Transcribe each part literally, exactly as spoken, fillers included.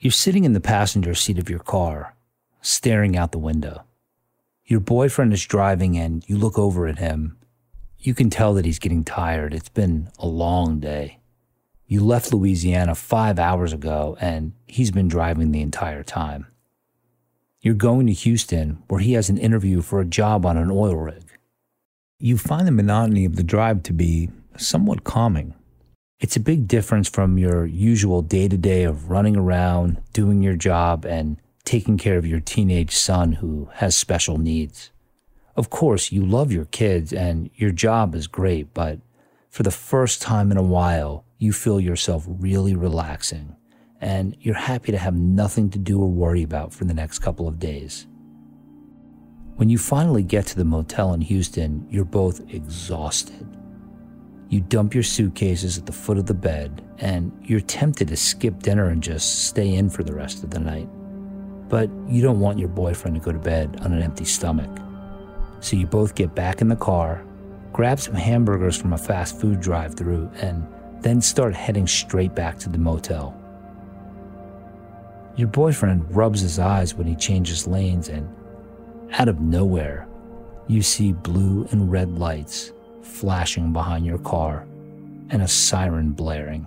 You're sitting in the passenger seat of your car, staring out the window. Your boyfriend is driving and you look over at him. You can tell that he's getting tired. It's been a long day. You left Louisiana five hours ago and he's been driving the entire time. You're going to Houston where he has an interview for a job on an oil rig. You find the monotony of the drive to be somewhat calming. It's a big difference from your usual day-to-day of running around, doing your job, and taking care of your teenage son who has special needs. Of course, you love your kids and your job is great, but for the first time in a while, you feel yourself really relaxing, and you're happy to have nothing to do or worry about for the next couple of days. When you finally get to the motel in Houston, you're both exhausted. You dump your suitcases at the foot of the bed, and you're tempted to skip dinner and just stay in for the rest of the night. But you don't want your boyfriend to go to bed on an empty stomach. So you both get back in the car, grab some hamburgers from a fast food drive-thru, and then start heading straight back to the motel. Your boyfriend rubs his eyes when he changes lanes, and out of nowhere, you see blue and red lights flashing behind your car and a siren blaring.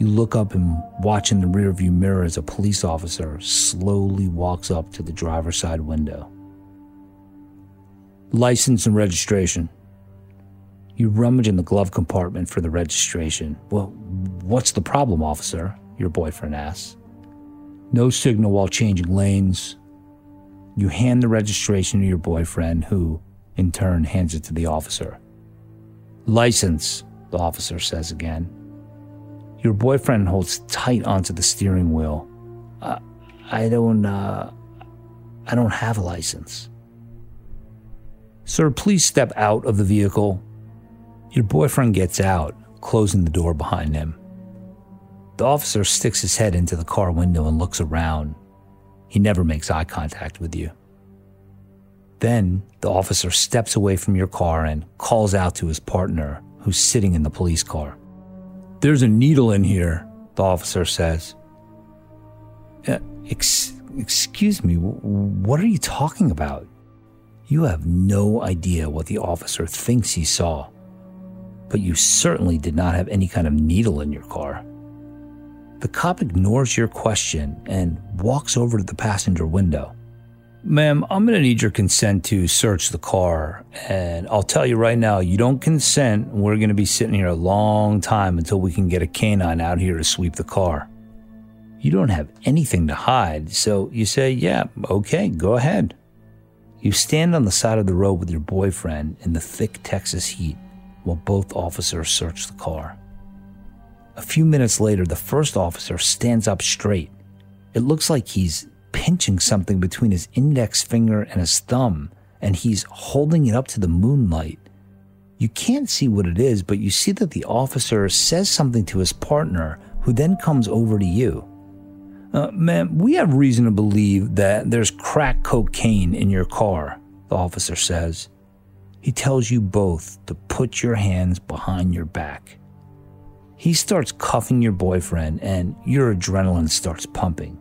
You look up and watch in the rearview mirror as a police officer slowly walks up to the driver's side window. License and registration. You rummage in the glove compartment for the registration. Well, what's the problem, officer? Your boyfriend asks. No signal while changing lanes. You hand the registration to your boyfriend, who, in turn, hands it to the officer. License, the officer says again. Your boyfriend holds tight onto the steering wheel. Uh, I don't, uh, I don't have a license. Sir, please step out of the vehicle. Your boyfriend gets out, closing the door behind him. The officer sticks his head into the car window and looks around. He never makes eye contact with you. Then the officer steps away from your car and calls out to his partner, who's sitting in the police car. There's a needle in here, the officer says. Uh, ex- excuse me, what are you talking about? You have no idea what the officer thinks he saw. But you certainly did not have any kind of needle in your car. The cop ignores your question and walks over to the passenger window. ma'am, I'm going to need your consent to search the car. And I'll tell you right now, you don't consent, we're going to be sitting here a long time until we can get a canine out here to sweep the car. You don't have anything to hide, so you say, yeah, okay, go ahead. You stand on the side of the road with your boyfriend in the thick Texas heat while both officers search the car. A few minutes later, the first officer stands up straight. It looks like he's pinching something between his index finger and his thumb, and he's holding it up to the moonlight. You can't see what it is, but you see that the officer says something to his partner, who then comes over to you. Uh, ma'am, we have reason to believe that there's crack cocaine in your car, the officer says. He tells you both to put your hands behind your back. He starts cuffing your boyfriend, and your adrenaline starts pumping.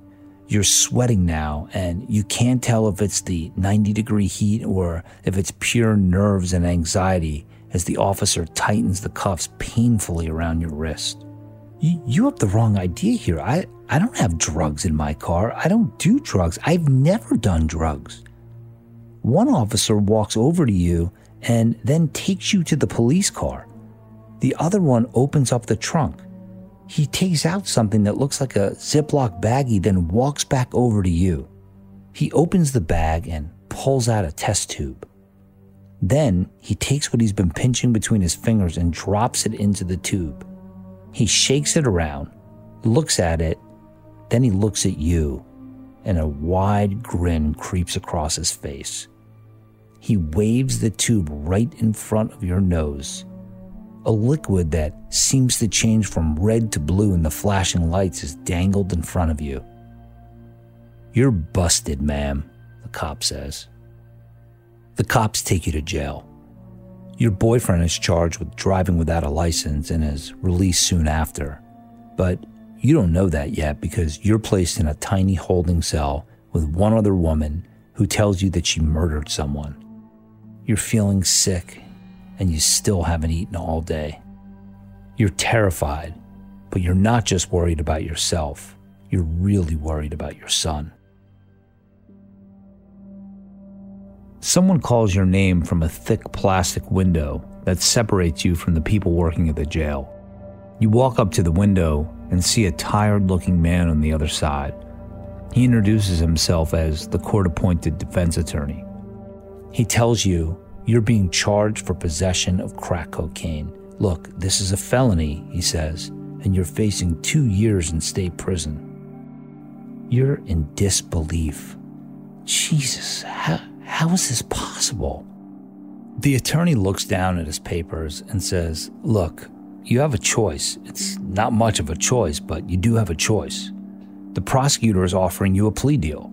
You're sweating now, and you can't tell if it's the ninety-degree heat or if it's pure nerves and anxiety as the officer tightens the cuffs painfully around your wrist. You, you have the wrong idea here. I, I don't have drugs in my car. I don't do drugs. I've never done drugs. One officer walks over to you and then takes you to the police car. The other one opens up the trunk. He takes out something that looks like a Ziploc baggie, then walks back over to you. He opens the bag and pulls out a test tube. Then he takes what he's been pinching between his fingers and drops it into the tube. He shakes it around, looks at it, then he looks at you, and a wide grin creeps across his face. He waves the tube right in front of your nose. A liquid that seems to change from red to blue in the flashing lights is dangled in front of you. You're busted, ma'am, the cop says. The cops take you to jail. Your boyfriend is charged with driving without a license and is released soon after. But you don't know that yet because you're placed in a tiny holding cell with one other woman who tells you that she murdered someone. You're feeling sick, and you still haven't eaten all day. You're terrified, but you're not just worried about yourself. You're really worried about your son. Someone calls your name from a thick plastic window that separates you from the people working at the jail. You walk up to the window and see a tired-looking man on the other side. He introduces himself as the court-appointed defense attorney. He tells you, you're being charged for possession of crack cocaine. Look, this is a felony, he says, and you're facing two years in state prison. You're in disbelief. Jesus, how, how is this possible? The attorney looks down at his papers and says, look, you have a choice. It's not much of a choice, but you do have a choice. The prosecutor is offering you a plea deal.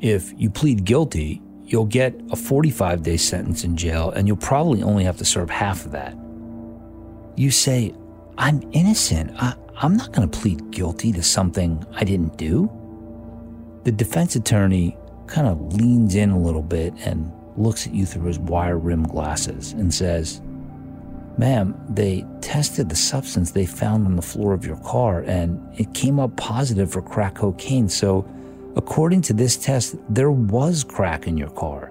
If you plead guilty, you'll get a forty-five day sentence in jail, and you'll probably only have to serve half of that. You say, I'm innocent. I, I'm not going to plead guilty to something I didn't do. The defense attorney kind of leans in a little bit and looks at you through his wire-rimmed glasses and says, ma'am, they tested the substance they found on the floor of your car, and it came up positive for crack cocaine, so according to this test, there was crack in your car.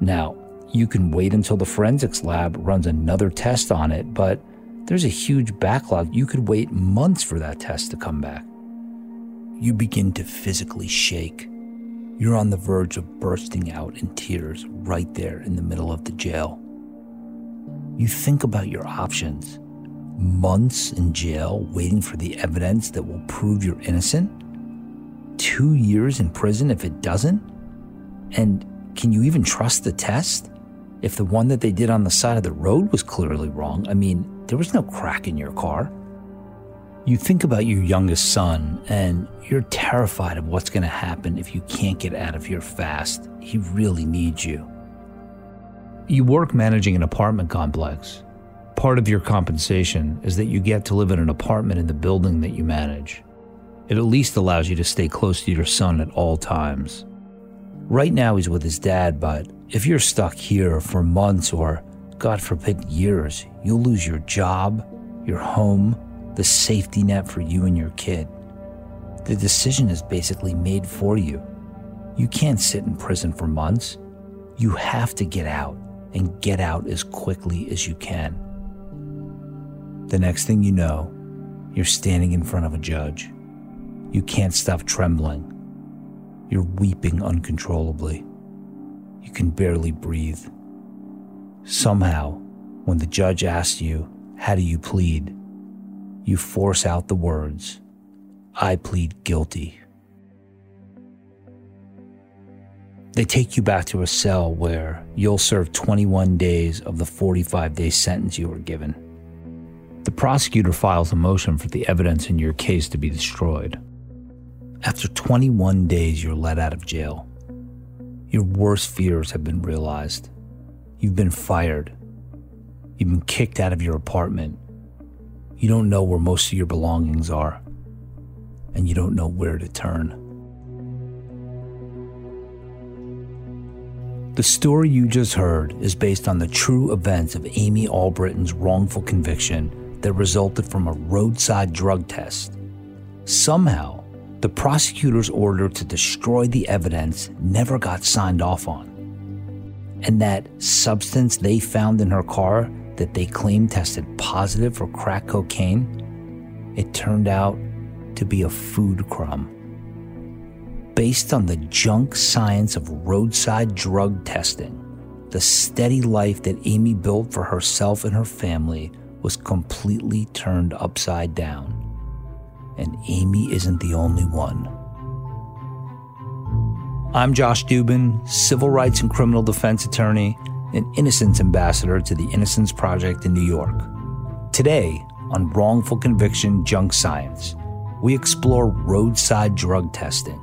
Now, you can wait until the forensics lab runs another test on it, but there's a huge backlog. You could wait months for that test to come back. You begin to physically shake. You're on the verge of bursting out in tears right there in the middle of the jail. You think about your options. Months in jail waiting for the evidence that will prove you're innocent? Two years in prison if it doesn't? And can you even trust the test? If the one that they did on the side of the road was clearly wrong, I mean, there was no crack in your car. You think about your youngest son, and you're terrified of what's going to happen if you can't get out of here fast. He really needs you. You work managing an apartment complex. Part of your compensation is that you get to live in an apartment in the building that you manage. It at least allows you to stay close to your son at all times. Right now he's with his dad, but if you're stuck here for months or, God forbid, years, you'll lose your job, your home, the safety net for you and your kid. The decision is basically made for you. You can't sit in prison for months. You have to get out, and get out as quickly as you can. The next thing you know, you're standing in front of a judge. You can't stop trembling. You're weeping uncontrollably. You can barely breathe. Somehow, when the judge asks you, "How do you plead?" you force out the words, "I plead guilty." They take you back to a cell where you'll serve twenty-one days of the forty-five day sentence you were given. The prosecutor files a motion for the evidence in your case to be destroyed. After twenty-one days, you're let out of jail. Your worst fears have been realized. You've been fired. You've been kicked out of your apartment. You don't know where most of your belongings are, and you don't know where to turn. The story you just heard is based on the true events of Amy Albritton's wrongful conviction that resulted from a roadside drug test. Somehow, the prosecutor's order to destroy the evidence never got signed off on. And that substance they found in her car that they claimed tested positive for crack cocaine, it turned out to be a food crumb. Based on the junk science of roadside drug testing, the steady life that Amy built for herself and her family was completely turned upside down. And Amy isn't the only one. I'm Josh Dubin, civil rights and criminal defense attorney, and innocence ambassador to the Innocence Project in New York. Today, on Wrongful Conviction: Junk Science, we explore roadside drug testing.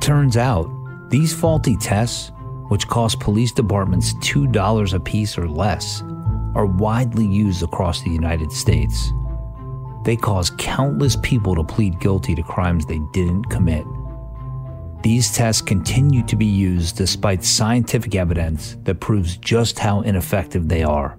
Turns out, these faulty tests, which cost police departments two dollars apiece or less, are widely used across the United States. They cause countless people to plead guilty to crimes they didn't commit. These tests continue to be used despite scientific evidence that proves just how ineffective they are.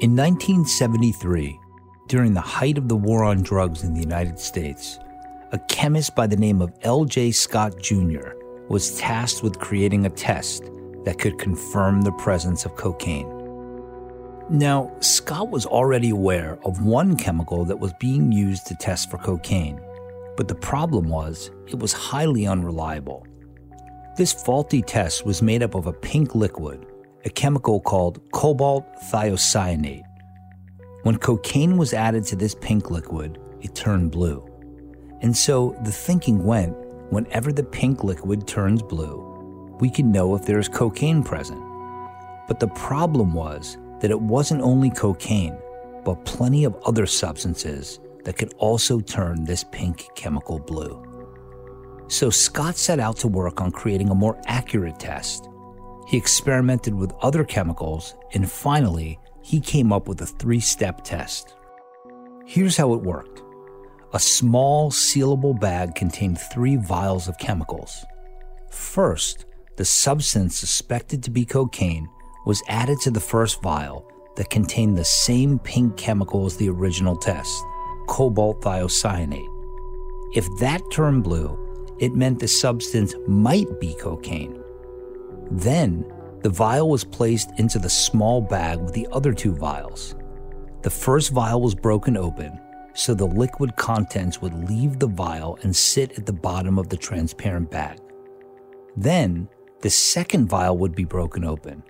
In nineteen seventy-three, during the height of the war on drugs in the United States, a chemist by the name of L J Scott Junior was tasked with creating a test that could confirm the presence of cocaine. Now, Scott was already aware of one chemical that was being used to test for cocaine, but the problem was it was highly unreliable. This faulty test was made up of a pink liquid, a chemical called cobalt thiocyanate. When cocaine was added to this pink liquid, it turned blue. And so the thinking went, whenever the pink liquid turns blue, we can know if there is cocaine present. But the problem was that it wasn't only cocaine, but plenty of other substances that could also turn this pink chemical blue. So Scott set out to work on creating a more accurate test. He experimented with other chemicals, and finally, he came up with a three-step test. Here's how it worked. A small sealable bag contained three vials of chemicals. First, the substance suspected to be cocaine was added to the first vial that contained the same pink chemical as the original test, cobalt thiocyanate. If that turned blue, it meant the substance might be cocaine. Then, the vial was placed into the small bag with the other two vials. The first vial was broken open, so the liquid contents would leave the vial and sit at the bottom of the transparent bag. Then, the second vial would be broken open.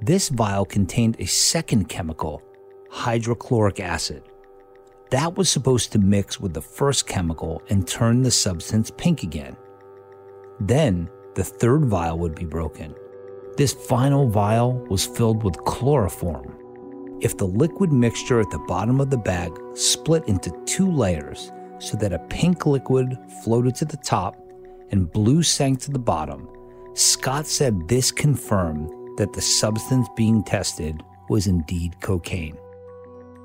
This vial contained a second chemical, hydrochloric acid. That was supposed to mix with the first chemical and turn the substance pink again. Then, the third vial would be broken. This final vial was filled with chloroform. If the liquid mixture at the bottom of the bag split into two layers so that a pink liquid floated to the top and blue sank to the bottom, Scott said this confirmed that the substance being tested was indeed cocaine.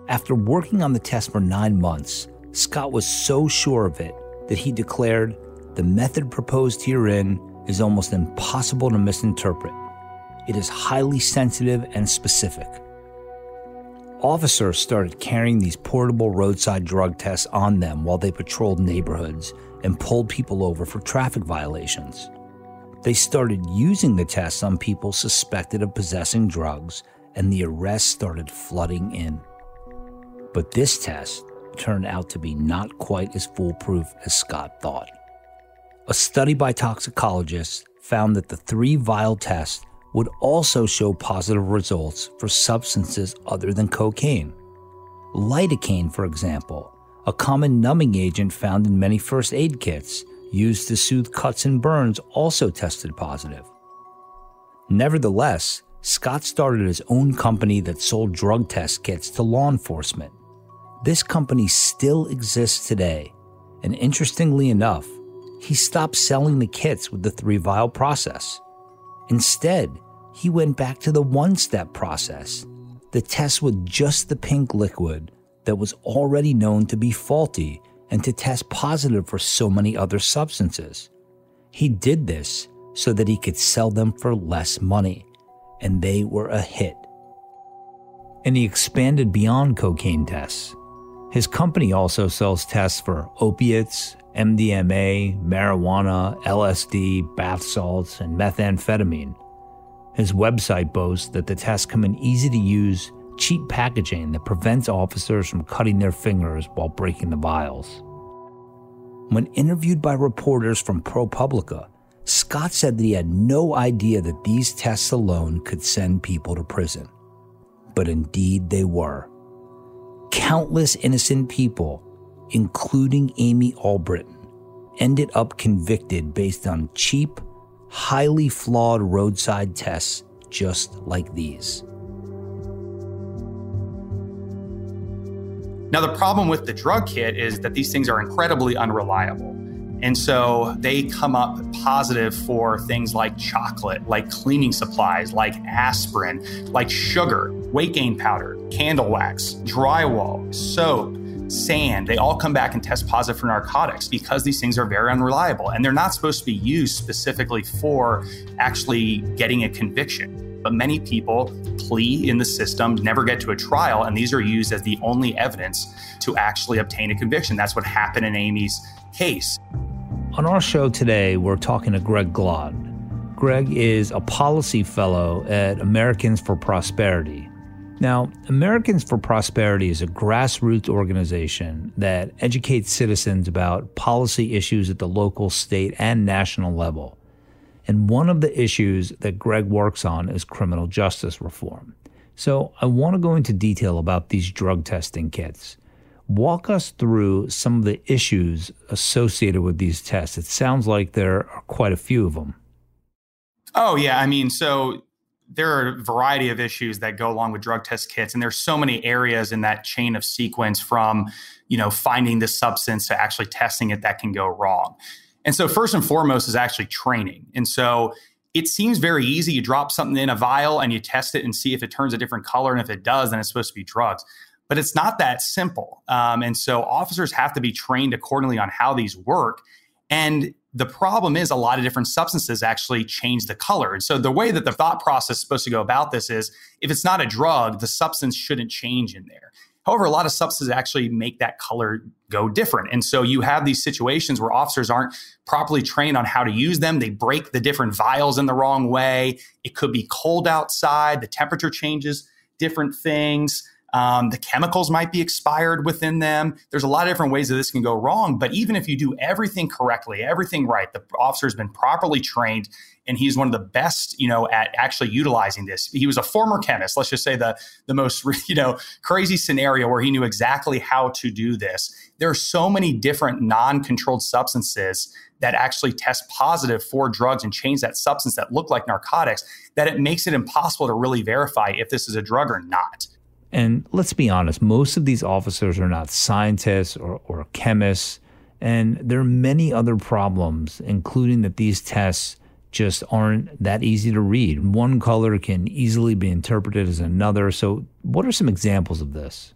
After working on the test for nine months, Scott was so sure of it that he declared, "The method proposed herein is almost impossible to misinterpret. It is highly sensitive and specific." Officers started carrying these portable roadside drug tests on them while they patrolled neighborhoods and pulled people over for traffic violations. They started using the tests on people suspected of possessing drugs, and the arrests started flooding in. But this test turned out to be not quite as foolproof as Scott thought. A study by toxicologists found that the three-vial test would also show positive results for substances other than cocaine. Lidocaine, for example, a common numbing agent found in many first aid kits used to soothe cuts and burns, also tested positive. Nevertheless, Scott started his own company that sold drug test kits to law enforcement. This company still exists today, and interestingly enough, he stopped selling the kits with the three-vial process. Instead, he went back to the one-step process, the test with just the pink liquid that was already known to be faulty and to test positive for so many other substances. He did this so that he could sell them for less money, and they were a hit. And he expanded beyond cocaine tests. His company also sells tests for opiates, M D M A, marijuana, L S D, bath salts, and methamphetamine. His website boasts that the tests come in easy-to-use, cheap packaging that prevents officers from cutting their fingers while breaking the vials. When interviewed by reporters from ProPublica, Scott said that he had no idea that these tests alone could send people to prison. But indeed they were. Countless innocent people, including Amy Albritton, ended up convicted based on cheap, highly flawed roadside tests just like these. Now, the problem with the drug kit is that these things are incredibly unreliable. And so they come up positive for things like chocolate, like cleaning supplies, like aspirin, like sugar, weight gain powder, candle wax, drywall, soap, sand. They all come back and test positive for narcotics because these things are very unreliable and they're not supposed to be used specifically for actually getting a conviction. But many people plea in the system, never get to a trial, and these are used as the only evidence to actually obtain a conviction. That's what happened in Amy's case. On our show today, we're talking to Greg Glaude. Greg is a policy fellow at Americans for Prosperity. Now, Americans for Prosperity is a grassroots organization that educates citizens about policy issues at the local, state, and national level. And one of the issues that Greg works on is criminal justice reform. So I want to go into detail about these drug testing kits. Walk us through some of the issues associated with these tests. It sounds like there are quite a few of them. Oh, yeah. I mean, so there are a variety of issues that go along with drug test kits. And there's so many areas in that chain of sequence from, you know, finding the substance to actually testing it that can go wrong. And so first and foremost is actually training. And so it seems very easy. You drop something in a vial and you test it and see if it turns a different color. And if it does, then it's supposed to be drugs. But it's not that simple. Um, and so officers have to be trained accordingly on how these work. And the problem is a lot of different substances actually change the color. And so the way that the thought process is supposed to go about this is if it's not a drug, the substance shouldn't change in there. However, a lot of substances actually make that color go different. And so you have these situations where officers aren't properly trained on how to use them. They break the different vials in the wrong way. It could be cold outside. The temperature changes different things. Um, the chemicals might be expired within them. There's a lot of different ways that this can go wrong. But even if you do everything correctly, everything right, the officer's been properly trained, and he's one of the best, you know, at actually utilizing this. He was a former chemist. Let's just say the the most, you know, crazy scenario where he knew exactly how to do this. There are so many different non-controlled substances that actually test positive for drugs and change that substance that look like narcotics that it makes it impossible to really verify if this is a drug or not. And let's be honest, most of these officers are not scientists or, or chemists, and there are many other problems, including that these tests just aren't that easy to read. One color can easily be interpreted as another. So what are some examples of this?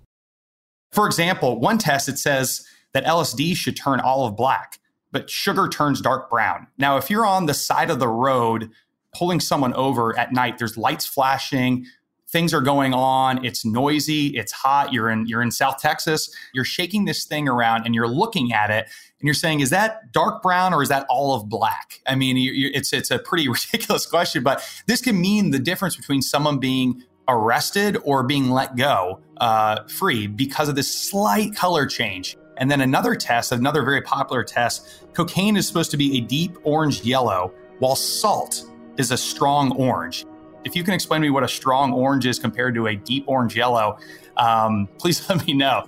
For example, one test, it says that L S D should turn olive black, but sugar turns dark brown. Now, if you're on the side of the road pulling someone over at night, there's lights flashing, things are going on. It's noisy. It's hot. You're in you're in South Texas. You're shaking this thing around and you're looking at it and you're saying, is that dark brown or is that olive black? I mean, you, you, it's it's a pretty ridiculous question, but this can mean the difference between someone being arrested or being let go uh, free because of this slight color change. And then another test, another very popular test, cocaine is supposed to be a deep orange yellow, while salt is a strong orange. If you can explain to me what a strong orange is compared to a deep orange yellow, um, please let me know.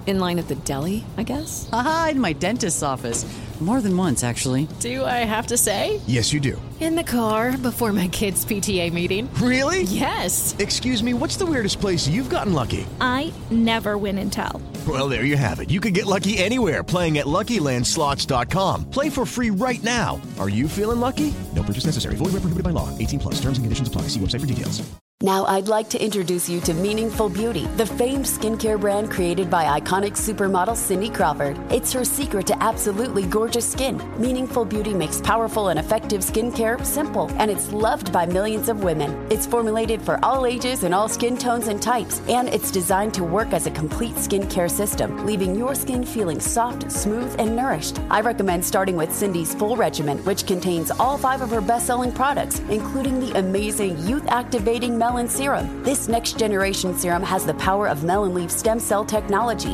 In line at the deli, I guess? Aha, in my dentist's office. More than once, actually. Do I have to say? Yes, you do. In the car, before my kids' P T A meeting. Really? Yes. Excuse me, what's the weirdest place you've gotten lucky? I never win and tell. Well, there you have it. You can get lucky anywhere, playing at Lucky Land Slots dot com. Play for free right now. Are you feeling lucky? No purchase necessary. Void where prohibited by law. eighteen plus. Terms and conditions apply. See website for details. Now I'd like to introduce you to Meaningful Beauty, the famed skincare brand created by iconic supermodel Cindy Crawford. It's her secret to absolutely gorgeous skin. Meaningful Beauty makes powerful and effective skincare simple, and it's loved by millions of women. It's formulated for all ages and all skin tones and types, and it's designed to work as a complete skincare system, leaving your skin feeling soft, smooth, and nourished. I recommend starting with Cindy's full regimen, which contains all five of her best-selling products, including the amazing youth-activating melon Melon Serum. This next generation serum has the power of melon leaf stem cell technology.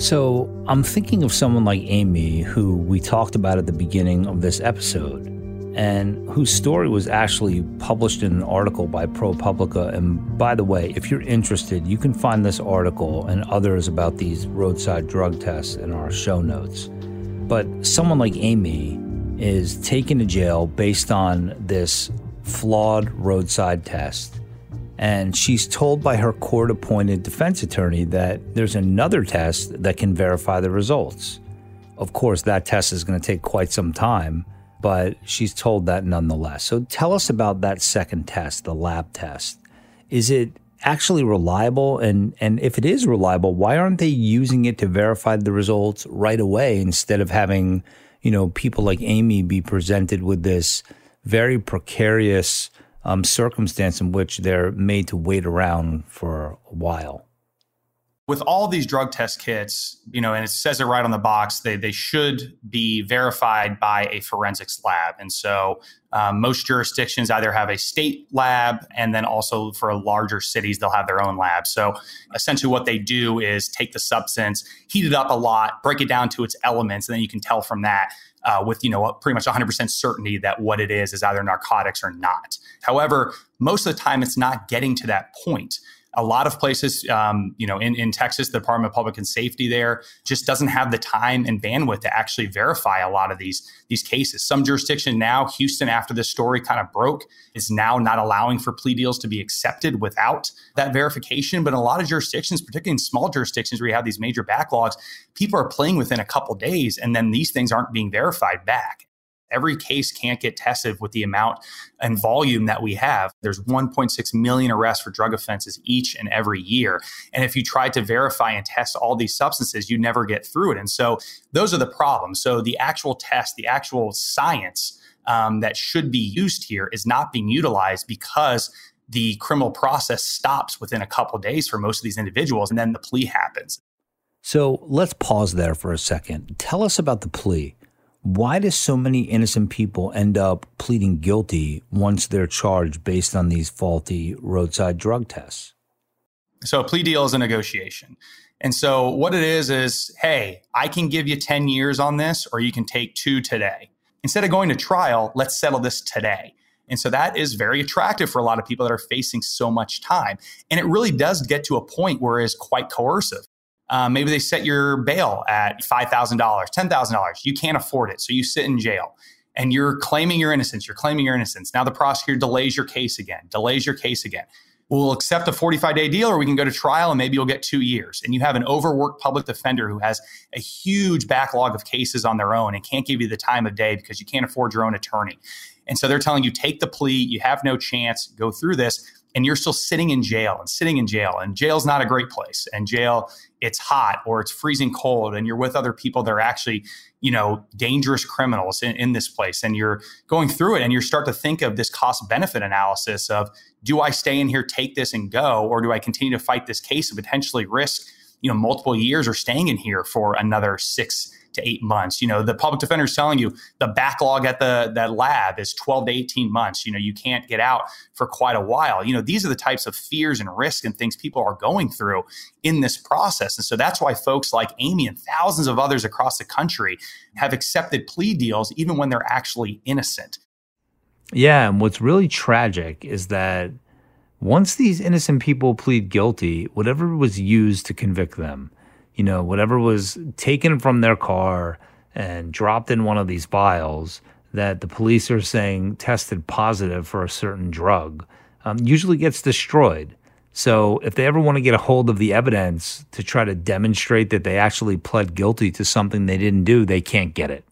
So I'm thinking of someone like Amy, who we talked about at the beginning of this episode, and whose story was actually published in an article by ProPublica. And by the way, if you're interested, you can find this article and others about these roadside drug tests in our show notes. But someone like Amy is taken to jail based on this flawed roadside test. And she's told by her court-appointed defense attorney that there's another test that can verify the results. Of course, that test is going to take quite some time, but she's told that nonetheless. So tell us about that second test, the lab test. Is it actually reliable? And, and if it is reliable, why aren't they using it to verify the results right away instead of having, you know, people like Amy be presented with this very precarious Um, circumstance in which they're made to wait around for a while? With all these drug test kits, you know, and it says it right on the box, they they should be verified by a forensics lab. And so um, most jurisdictions either have a state lab, and then also for larger cities, they'll have their own lab. So essentially what they do is take the substance, heat it up a lot, break it down to its elements, and then you can tell from that Uh, with, you know, pretty much one hundred percent certainty that what it is is either narcotics or not. However, most of the time, it's not getting to that point. A lot of places, um, you know, in, in Texas, the Department of Public and Safety there just doesn't have the time and bandwidth to actually verify a lot of these, these cases. Some jurisdiction now, Houston, after this story kind of broke, is now not allowing for plea deals to be accepted without that verification. But in a lot of jurisdictions, particularly in small jurisdictions where you have these major backlogs, people are playing within a couple of days, and then these things aren't being verified back. Every case can't get tested with the amount and volume that we have. There's one point six million arrests for drug offenses each and every year. And if you try to verify and test all these substances, you never get through it. And so those are the problems. So the actual test, the actual science um, that should be used here is not being utilized because the criminal process stops within a couple of days for most of these individuals, and then the plea happens. So let's pause there for a second. Tell us about the plea. Why do so many innocent people end up pleading guilty once they're charged based on these faulty roadside drug tests? So a plea deal is a negotiation. And so what it is is, hey, I can give you ten years on this, or you can take two today. Instead of going to trial, let's settle this today. And so that is very attractive for a lot of people that are facing so much time. And it really does get to a point where it's quite coercive. Uh, maybe they set your bail at five thousand dollars, ten thousand dollars. You can't afford it. So you sit in jail and you're claiming your innocence. You're claiming your innocence. Now the prosecutor delays your case again, delays your case again. We'll accept a forty-five day deal, or we can go to trial and maybe you'll get two years. And you have an overworked public defender who has a huge backlog of cases on their own and can't give you the time of day because you can't afford your own attorney. And so they're telling you, take the plea. You have no chance. Go through this. And you're still sitting in jail and sitting in jail. And jail's not a great place. And jail, it's hot or it's freezing cold. And you're with other people that are actually, you know, dangerous criminals in, in this place. And you're going through it and you start to think of this cost-benefit analysis of, do I stay in here, take this and go? Or do I continue to fight this case and potentially risk, you know, multiple years or staying in here for another six to eight months? You know, the public defender is telling you the backlog at the, the lab is twelve to eighteen months. You know, you can't get out for quite a while. You know, these are the types of fears and risks and things people are going through in this process. And so that's why folks like Amy and thousands of others across the country have accepted plea deals, even when they're actually innocent. Yeah, and what's really tragic is that once these innocent people plead guilty, whatever was used to convict them, you know, whatever was taken from their car and dropped in one of these vials that the police are saying tested positive for a certain drug, um, usually gets destroyed. So if they ever want to get a hold of the evidence to try to demonstrate that they actually pled guilty to something they didn't do, they can't get it.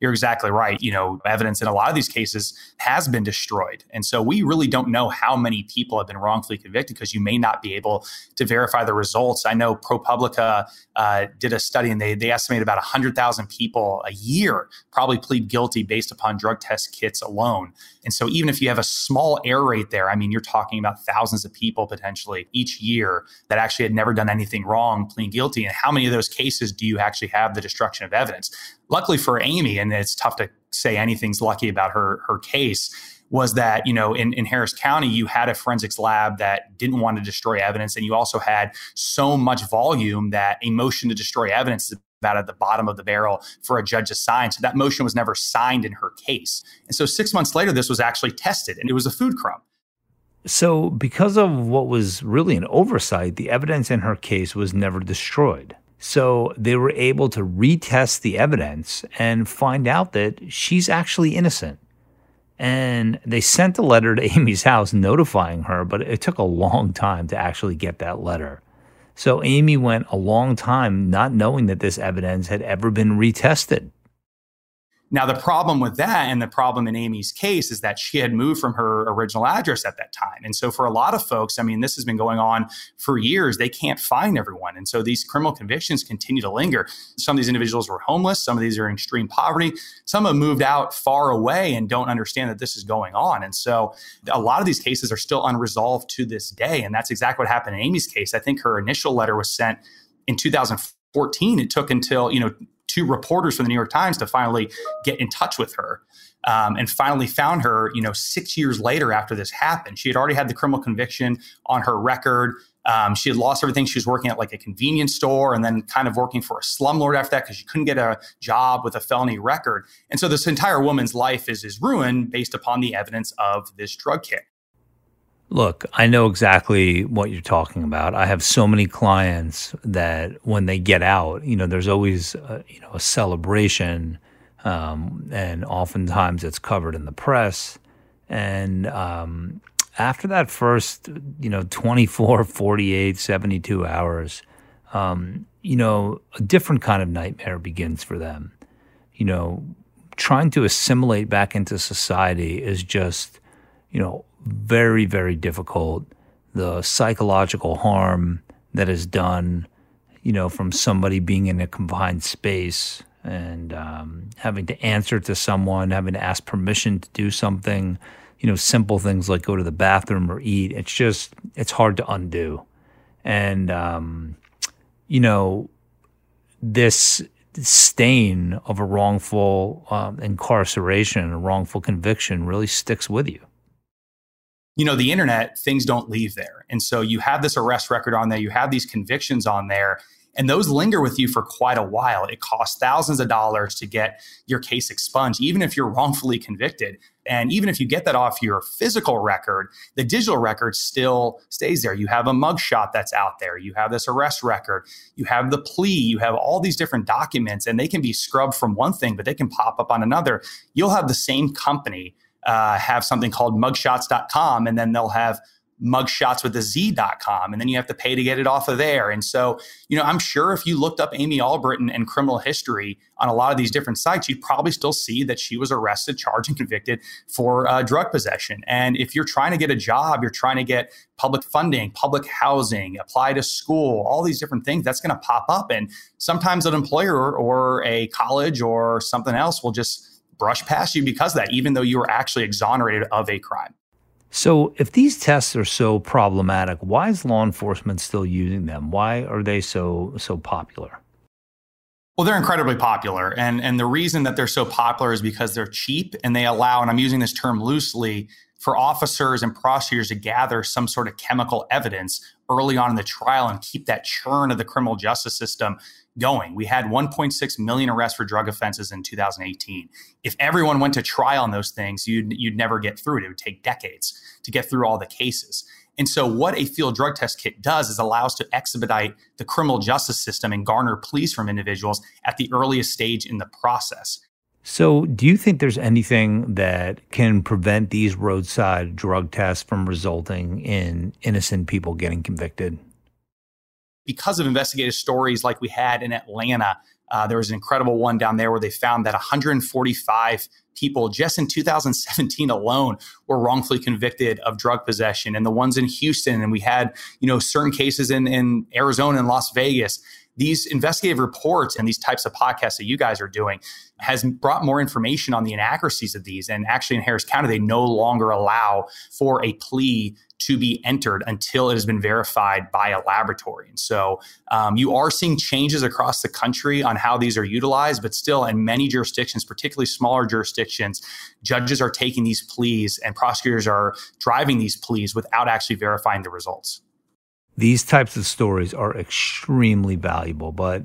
You're exactly right. You know, evidence in a lot of these cases has been destroyed. And so we really don't know how many people have been wrongfully convicted because you may not be able to verify the results. I know ProPublica uh, did a study and they they estimated about one hundred thousand people a year probably plead guilty based upon drug test kits alone. And so even if you have a small error rate there, I mean, you're talking about thousands of people potentially each year that actually had never done anything wrong pleading guilty. And how many of those cases do you actually have the destruction of evidence? Luckily for Amy, and it's tough to say anything's lucky about her her case, was that, you know, in, in Harris County, you had a forensics lab that didn't want to destroy evidence. And you also had so much volume that a motion to destroy evidence is about at the bottom of the barrel for a judge to sign. So that motion was never signed in her case. And so six months later, this was actually tested and it was a food crumb. So because of what was really an oversight, the evidence in her case was never destroyed. So they were able to retest the evidence and find out that she's actually innocent. And they sent a letter to Amy's house notifying her, but it took a long time to actually get that letter. So Amy went a long time not knowing that this evidence had ever been retested. Now, the problem with that and the problem in Amy's case is that she had moved from her original address at that time. And so for a lot of folks, I mean, this has been going on for years. They can't find everyone. And so these criminal convictions continue to linger. Some of these individuals were homeless. Some of these are in extreme poverty. Some have moved out far away and don't understand that this is going on. And so a lot of these cases are still unresolved to this day. And that's exactly what happened in Amy's case. I think her initial letter was sent in two thousand fourteen. It took until, you know, two reporters from the New York Times to finally get in touch with her um, and finally found her, you know, six years later after this happened. She had already had the criminal conviction on her record. Um, she had lost everything. She was working at like a convenience store and then kind of working for a slumlord after that because she couldn't get a job with a felony record. And so this entire woman's life is, is ruined based upon the evidence of this drug kit. Look, I know exactly what you're talking about. I have so many clients that when they get out, you know, there's always, a, you know, a celebration, um, and oftentimes it's covered in the press. And um, after that first, you know, twenty-four, forty-eight, seventy-two hours, um, you know, a different kind of nightmare begins for them. You know, trying to assimilate back into society is just, you know, very, very difficult. The psychological harm that is done, you know, from somebody being in a confined space and um, having to answer to someone, having to ask permission to do something, you know, simple things like go to the bathroom or eat. It's just, it's hard to undo. And, um, you know, this stain of a wrongful um, incarceration, a wrongful conviction really sticks with you. You know, the internet, things don't leave there. And so you have this arrest record on there, you have these convictions on there, and those linger with you for quite a while. It costs thousands of dollars to get your case expunged, even if you're wrongfully convicted. And even if you get that off your physical record, the digital record still stays there. You have a mugshot that's out there. You have this arrest record. You have the plea. You have all these different documents, and they can be scrubbed from one thing, but they can pop up on another. You'll have the same company Uh, have something called mugshots dot com, and then they'll have mugshots with a Z dot com, and then you have to pay to get it off of there. And so, you know, I'm sure if you looked up Amy Albritton and criminal history on a lot of these different sites, you'd probably still see that she was arrested, charged, and convicted for uh, drug possession. And if you're trying to get a job, you're trying to get public funding, public housing, apply to school, all these different things, that's going to pop up. And sometimes an employer or a college or something else will just brush past you because of that, even though you were actually exonerated of a crime. So if these tests are so problematic, why is law enforcement still using them? Why are they so so popular? Well, they're incredibly popular. And, and the reason that they're so popular is because they're cheap and they allow, and I'm using this term loosely, for officers and prosecutors to gather some sort of chemical evidence early on in the trial and keep that churn of the criminal justice system going. We had one point six million arrests for drug offenses in two thousand eighteen. If everyone went to trial on those things, you'd, you'd never get through it. It would take decades to get through all the cases. And so what a field drug test kit does is allows to expedite the criminal justice system and garner pleas from individuals at the earliest stage in the process. So do you think there's anything that can prevent these roadside drug tests from resulting in innocent people getting convicted? Because of investigative stories like we had in Atlanta, uh, there was an incredible one down there where they found that one hundred forty-five people just in two thousand seventeen alone were wrongfully convicted of drug possession. And the ones in Houston, and we had, you know, certain cases in, in Arizona and Las Vegas. These investigative reports and these types of podcasts that you guys are doing has brought more information on the inaccuracies of these. And actually in Harris County, they no longer allow for a plea to be entered until it has been verified by a laboratory. And so um, you are seeing changes across the country on how these are utilized, but still in many jurisdictions, particularly smaller jurisdictions, judges are taking these pleas and prosecutors are driving these pleas without actually verifying the results. These types of stories are extremely valuable, but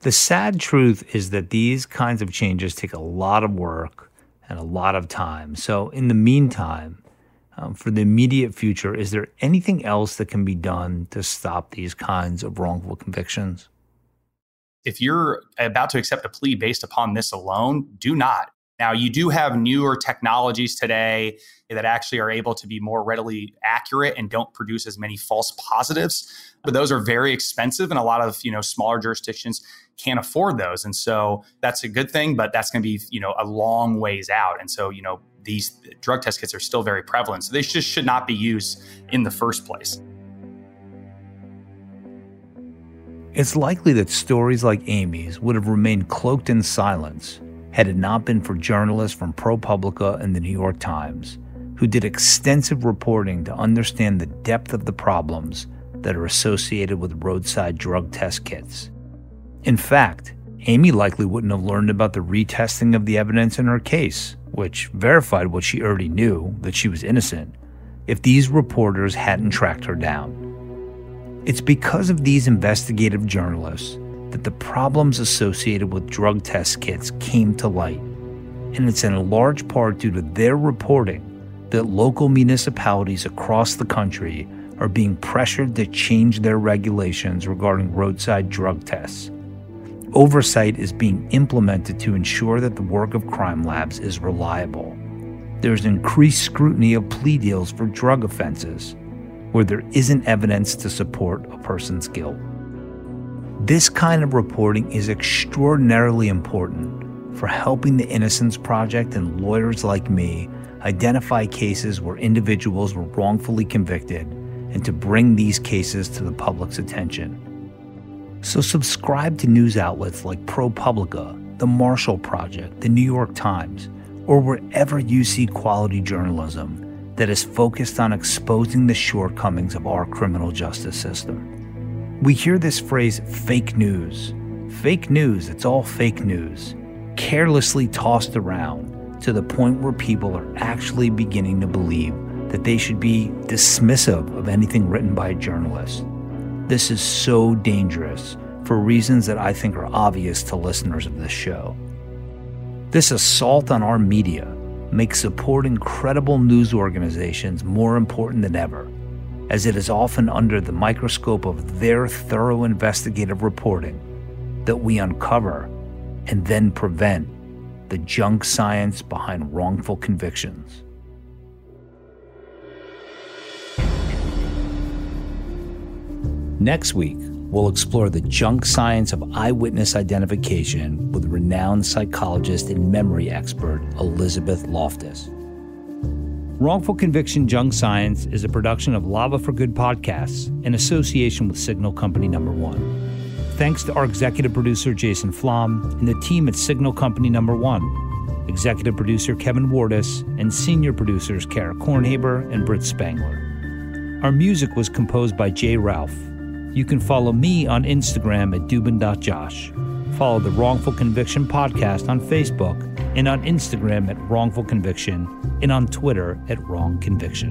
the sad truth is that these kinds of changes take a lot of work and a lot of time. So in the meantime, um, for the immediate future, is there anything else that can be done to stop these kinds of wrongful convictions? If you're about to accept a plea based upon this alone, do not. Now, you do have newer technologies today that actually are able to be more readily accurate and don't produce as many false positives, but those are very expensive and a lot of, you know, smaller jurisdictions can't afford those. And so that's a good thing, but that's going to be, you know, a long ways out. And so, you know, these drug test kits are still very prevalent. So they just should not be used in the first place. It's likely that stories like Amy's would have remained cloaked in silence had it not been for journalists from ProPublica and the New York Times, who did extensive reporting to understand the depth of the problems that are associated with roadside drug test kits. In fact, Amy likely wouldn't have learned about the retesting of the evidence in her case, which verified what she already knew, that she was innocent, if these reporters hadn't tracked her down. It's because of these investigative journalists that the problems associated with drug test kits came to light. And it's in large part due to their reporting that local municipalities across the country are being pressured to change their regulations regarding roadside drug tests. Oversight is being implemented to ensure that the work of crime labs is reliable. There's increased scrutiny of plea deals for drug offenses where there isn't evidence to support a person's guilt. This kind of reporting is extraordinarily important for helping the Innocence Project and lawyers like me identify cases where individuals were wrongfully convicted and to bring these cases to the public's attention. So subscribe to news outlets like ProPublica, The Marshall Project, The New York Times, or wherever you see quality journalism that is focused on exposing the shortcomings of our criminal justice system. We hear this phrase, fake news. Fake news, it's all fake news, carelessly tossed around to the point where people are actually beginning to believe that they should be dismissive of anything written by a journalist. This is so dangerous for reasons that I think are obvious to listeners of this show. This assault on our media makes supporting credible news organizations more important than ever, as it is often under the microscope of their thorough investigative reporting that we uncover and then prevent the junk science behind wrongful convictions. Next week, we'll explore the junk science of eyewitness identification with renowned psychologist and memory expert Elizabeth Loftus. Wrongful Conviction Junk Science is a production of Lava for Good Podcasts in association with Signal Company number one. Thanks to our executive producer, Jason Flom, and the team at Signal Company number one, executive producer Kevin Wardis, and senior producers Kara Kornhaber and Britt Spangler. Our music was composed by Jay Ralph. You can follow me on Instagram at dubin dot josh. Follow the Wrongful Conviction Podcast on Facebook and on Instagram at Wrongful Conviction and on Twitter at Wrong Conviction.